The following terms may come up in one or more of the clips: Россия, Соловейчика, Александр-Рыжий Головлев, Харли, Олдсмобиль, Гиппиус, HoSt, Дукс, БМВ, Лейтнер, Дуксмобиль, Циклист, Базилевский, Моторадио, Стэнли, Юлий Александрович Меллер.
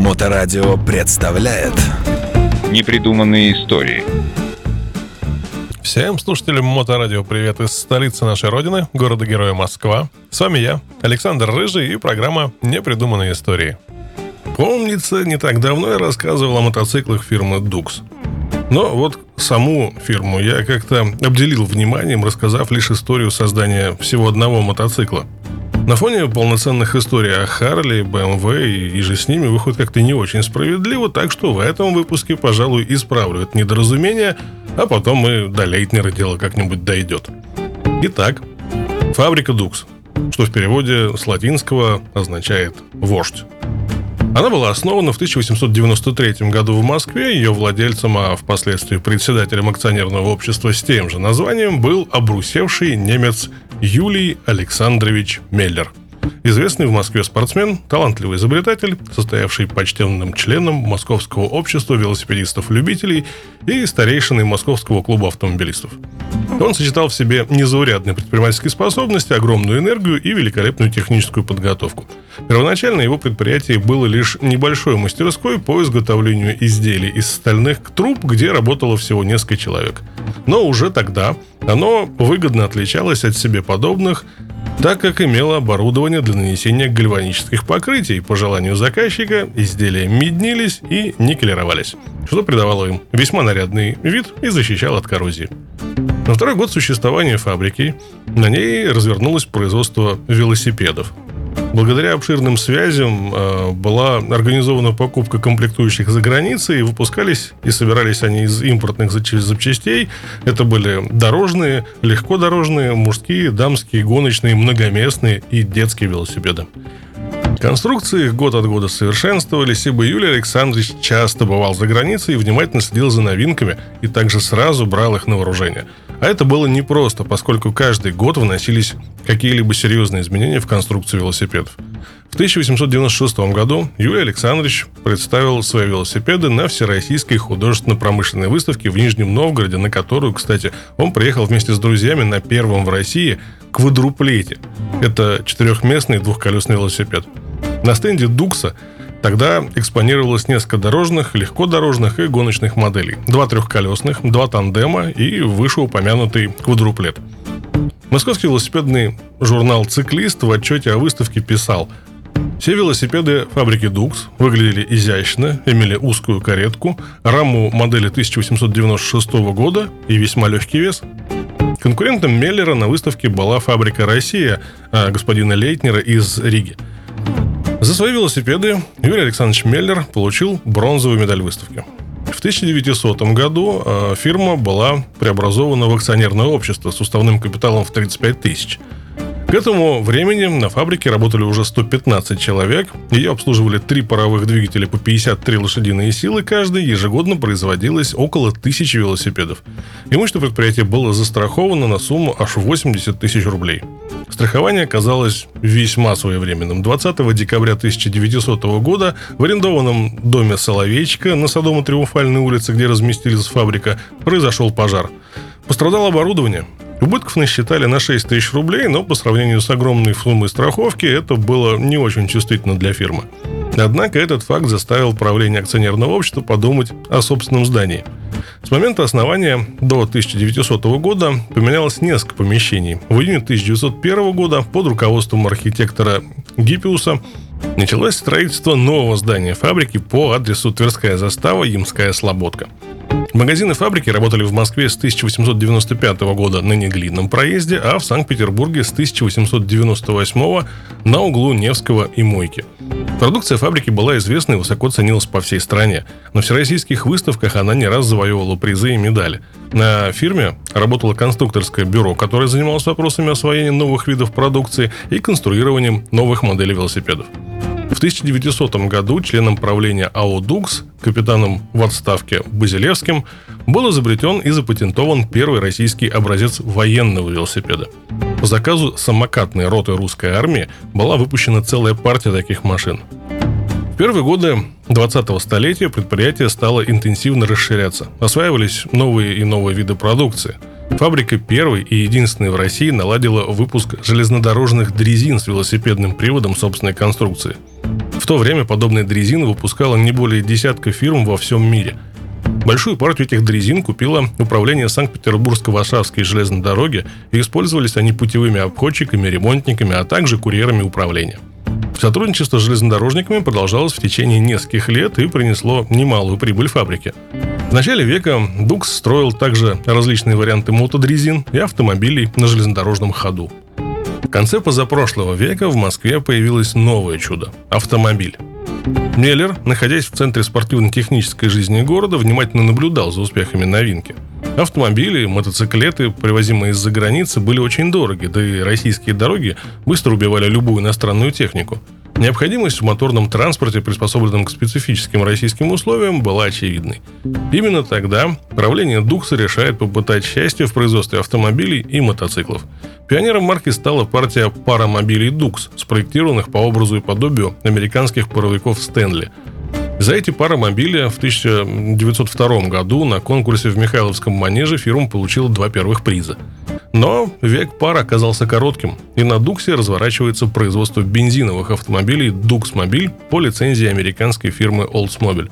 Моторадио представляет непридуманные истории. Всем слушателям Моторадио привет из столицы нашей родины, города-героя Москва. С вами я, Александр Рыжий, и программа «Непридуманные истории». Помнится, не так давно я рассказывал о мотоциклах фирмы «Дукс». Но вот саму фирму я как-то обделил вниманием, рассказав лишь историю создания всего одного мотоцикла. На фоне полноценных историй о Харли, БМВ и же с ними выходит как-то не очень справедливо, так что в этом выпуске, пожалуй, исправлю это недоразумение, а потом и до Лейтнера дело как-нибудь дойдет. Итак, фабрика «Дукс», что в переводе с латинского означает «вождь». Она была основана в 1893 году в Москве, ее владельцем, а впоследствии председателем акционерного общества с тем же названием, был обрусевший немец Юлий Александрович Меллер. Известный в Москве спортсмен, талантливый изобретатель, состоявший почтенным членом Московского общества велосипедистов-любителей и старейшиной Московского клуба автомобилистов. Он сочетал в себе незаурядные предпринимательские способности, огромную энергию и великолепную техническую подготовку. Первоначально его предприятие было лишь небольшой мастерской по изготовлению изделий из стальных труб, где работало всего несколько человек. Но уже тогда оно выгодно отличалось от себе подобных, так как имело оборудование для нанесения гальванических покрытий. По желанию заказчика изделия меднились и никелировались, что придавало им весьма нарядный вид и защищало от коррозии. На второй год существования фабрики на ней развернулось производство велосипедов. Благодаря обширным связям была организована покупка комплектующих за границей, и выпускались и собирались они из импортных запчастей. Это были дорожные, легкодорожные, мужские, дамские, гоночные, многоместные и детские велосипеды. Конструкции год от года совершенствовались, ибо Юлий Александрович часто бывал за границей и внимательно следил за новинками, и также сразу брал их на вооружение. А это было непросто, поскольку каждый год вносились какие-либо серьезные изменения в конструкцию велосипедов. В 1896 году Юлий Александрович представил свои велосипеды на Всероссийской художественно-промышленной выставке в Нижнем Новгороде, на которую, кстати, он приехал вместе с друзьями на первом в России квадруплете. Это четырехместный двухколесный велосипед. На стенде «Дукса» тогда экспонировалось несколько дорожных, легкодорожных и гоночных моделей. 2 трехколесных, 2 тандема и вышеупомянутый квадруплет. Московский велосипедный журнал «Циклист» в отчете о выставке писал: «Все велосипеды фабрики «Дукс» выглядели изящно, имели узкую каретку, раму модели 1896 года и весьма легкий вес». Конкурентом Меллера на выставке была фабрика «Россия» господина Лейтнера из Риги. За свои велосипеды Юрий Александрович Меллер получил бронзовую медаль выставки. В 1900 году фирма была преобразована в акционерное общество с уставным капиталом в 35 тысяч. К этому времени на фабрике работали уже 115 человек, ее обслуживали 3 паровых двигателя по 53 лошадиные силы каждый, ежегодно производилось около 1000 велосипедов. Имущество предприятия было застраховано на сумму аж 80 тысяч рублей. Страхование оказалось весьма своевременным. 20 декабря 1900 года в арендованном доме Соловейчика на Садово-Триумфальной улице, где разместилась фабрика, произошел пожар. Пострадало оборудование. Убытков насчитали на 6 тысяч рублей, но по сравнению с огромной суммой страховки это было не очень чувствительно для фирмы. Однако этот факт заставил правление акционерного общества подумать о собственном здании. С момента основания до 1900 года поменялось несколько помещений. В июне 1901 года под руководством архитектора Гиппиуса началось строительство нового здания фабрики по адресу Тверская застава, Ямская Слободка. Магазины фабрики работали в Москве с 1895 года на Неглинном проезде, а в Санкт-Петербурге с 1898 на углу Невского и Мойки. Продукция фабрики была известна и высоко ценилась по всей стране. На всероссийских выставках она не раз завоевывала призы и медали. На фирме работало конструкторское бюро, которое занималось вопросами освоения новых видов продукции и конструированием новых моделей велосипедов. В 1900 году членом правления АО «Дукс», капитаном в отставке Базилевским, был изобретен и запатентован первый российский образец военного велосипеда. По заказу самокатной роты русской армии была выпущена целая партия таких машин. В первые годы 20-го столетия предприятие стало интенсивно расширяться. Осваивались новые и новые виды продукции. Фабрика первой и единственной в России наладила выпуск железнодорожных дрезин с велосипедным приводом собственной конструкции. В то время подобная дрезина выпускала не более десятка фирм во всем мире. Большую партию этих дрезин купило управление Санкт-Петербургско-Варшавской железной дороги, и использовались они путевыми обходчиками, ремонтниками, а также курьерами управления. Сотрудничество с железнодорожниками продолжалось в течение нескольких лет и принесло немалую прибыль фабрике. В начале века Дукс строил также различные варианты мотодрезин и автомобилей на железнодорожном ходу. В конце позапрошлого века в Москве появилось новое чудо – автомобиль. Меллер, находясь в центре спортивно-технической жизни города, внимательно наблюдал за успехами новинки. Автомобили, мотоциклеты, привозимые из-за границы, были очень дороги, да и российские дороги быстро убивали любую иностранную технику. Необходимость в моторном транспорте, приспособленном к специфическим российским условиям, была очевидной. Именно тогда правление Дукса решает попытать счастье в производстве автомобилей и мотоциклов. Пионером марки стала партия паромобилей «Дукс», спроектированных по образу и подобию американских паровиков «Стэнли». За эти паромобили в 1902 году на конкурсе в Михайловском манеже фирма получила 2 первых приза. Но век пар оказался коротким, и на «Дуксе» разворачивается производство бензиновых автомобилей «Дуксмобиль» по лицензии американской фирмы «Олдсмобиль».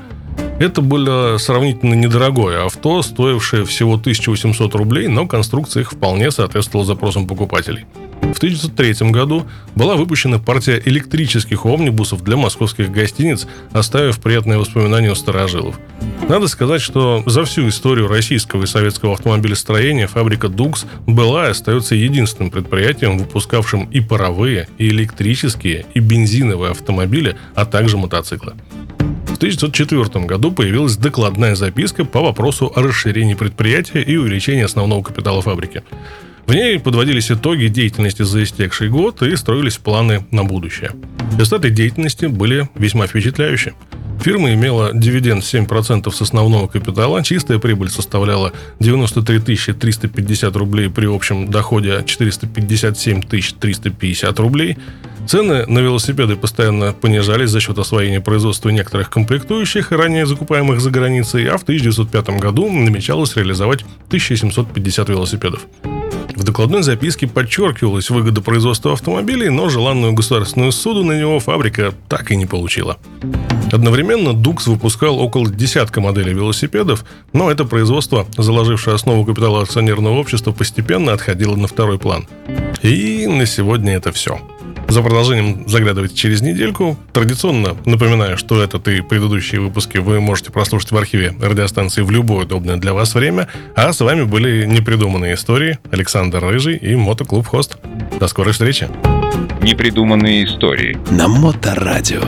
Это было сравнительно недорогое авто, стоившее всего 1800 рублей, но конструкция их вполне соответствовала запросам покупателей. В 1903 году была выпущена партия электрических омнибусов для московских гостиниц, оставив приятные воспоминания у старожилов. Надо сказать, что за всю историю российского и советского автомобилестроения фабрика «Дукс» была и остается единственным предприятием, выпускавшим и паровые, и электрические, и бензиновые автомобили, а также мотоциклы. В 1904 году появилась докладная записка по вопросу о расширении предприятия и увеличении основного капитала фабрики. В ней подводились итоги деятельности за истекший год и строились планы на будущее. Результаты деятельности были весьма впечатляющие. Фирма имела дивиденд 7% с основного капитала, чистая прибыль составляла 93 350 рублей при общем доходе 457 350 рублей. Цены на велосипеды постоянно понижались за счет освоения производства некоторых комплектующих, ранее закупаемых за границей, а в 1905 году намечалось реализовать 1750 велосипедов. В докладной записке подчеркивалась выгода производства автомобилей, но желанную государственную ссуду на него фабрика так и не получила. Одновременно «Дукс» выпускал около десятка моделей велосипедов, но это производство, заложившее основу капитала акционерного общества, постепенно отходило на второй план. И на сегодня это все. За продолжением заглядывайте через недельку. Традиционно напоминаю, что этот и предыдущие выпуски вы можете прослушать в архиве радиостанции в любое удобное для вас время. А с вами были «Непридуманные истории», Александр Рыжий и Мотоклуб Хост. До скорой встречи. «Непридуманные истории» на Моторадио.